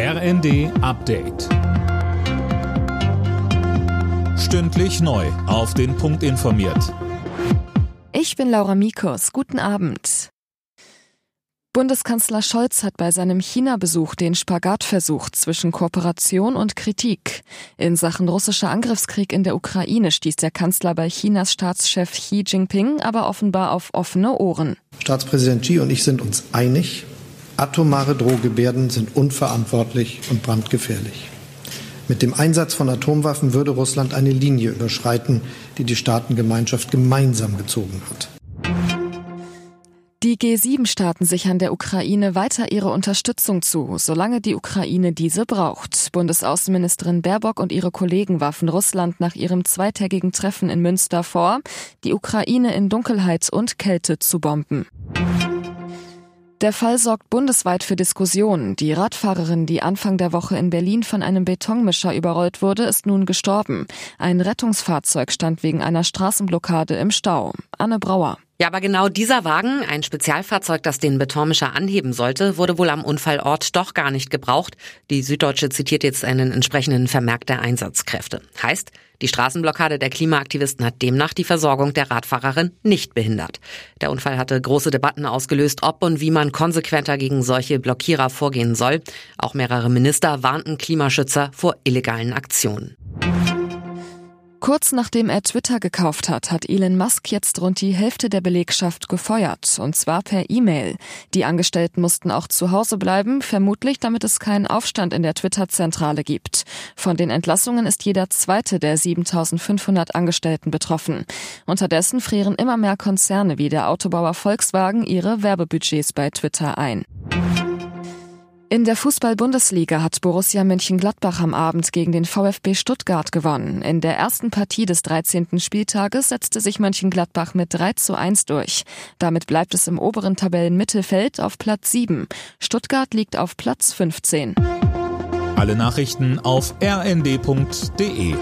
RND Update. Stündlich neu auf den Punkt informiert. Ich bin Laura Mikos. Guten Abend. Bundeskanzler Scholz hat bei seinem China-Besuch den Spagat versucht zwischen Kooperation und Kritik. In Sachen russischer Angriffskrieg in der Ukraine stieß der Kanzler bei Chinas Staatschef Xi Jinping aber offenbar auf offene Ohren. Staatspräsident Xi und ich sind uns einig, atomare Drohgebärden sind unverantwortlich und brandgefährlich. Mit dem Einsatz von Atomwaffen würde Russland eine Linie überschreiten, die die Staatengemeinschaft gemeinsam gezogen hat. Die G7-Staaten sichern der Ukraine weiter ihre Unterstützung zu, solange die Ukraine diese braucht. Bundesaußenministerin Baerbock und ihre Kollegen warfen Russland nach ihrem zweitägigen Treffen in Münster vor, die Ukraine in Dunkelheit und Kälte zu bomben. Der Fall sorgt bundesweit für Diskussionen. Die Radfahrerin, die Anfang der Woche in Berlin von einem Betonmischer überrollt wurde, ist nun gestorben. Ein Rettungsfahrzeug stand wegen einer Straßenblockade im Stau. Anne Brauer. Ja, aber genau dieser Wagen, ein Spezialfahrzeug, das den Betonmischer anheben sollte, wurde wohl am Unfallort doch gar nicht gebraucht. Die Süddeutsche zitiert jetzt einen entsprechenden Vermerk der Einsatzkräfte. Heißt, die Straßenblockade der Klimaaktivisten hat demnach die Versorgung der Radfahrerin nicht behindert. Der Unfall hatte große Debatten ausgelöst, ob und wie man konsequenter gegen solche Blockierer vorgehen soll. Auch mehrere Minister warnten Klimaschützer vor illegalen Aktionen. Kurz nachdem er Twitter gekauft hat, hat Elon Musk jetzt rund die Hälfte der Belegschaft gefeuert, und zwar per E-Mail. Die Angestellten mussten auch zu Hause bleiben, vermutlich damit es keinen Aufstand in der Twitter-Zentrale gibt. Von den Entlassungen ist jeder zweite der 7.500 Angestellten betroffen. Unterdessen frieren immer mehr Konzerne wie der Autobauer Volkswagen ihre Werbebudgets bei Twitter ein. In der Fußball-Bundesliga hat Borussia Mönchengladbach am Abend gegen den VfB Stuttgart gewonnen. In der ersten Partie des 13. Spieltages setzte sich Mönchengladbach mit 3:1 durch. Damit bleibt es im oberen Tabellenmittelfeld auf Platz 7. Stuttgart liegt auf Platz 15. Alle Nachrichten auf rnd.de.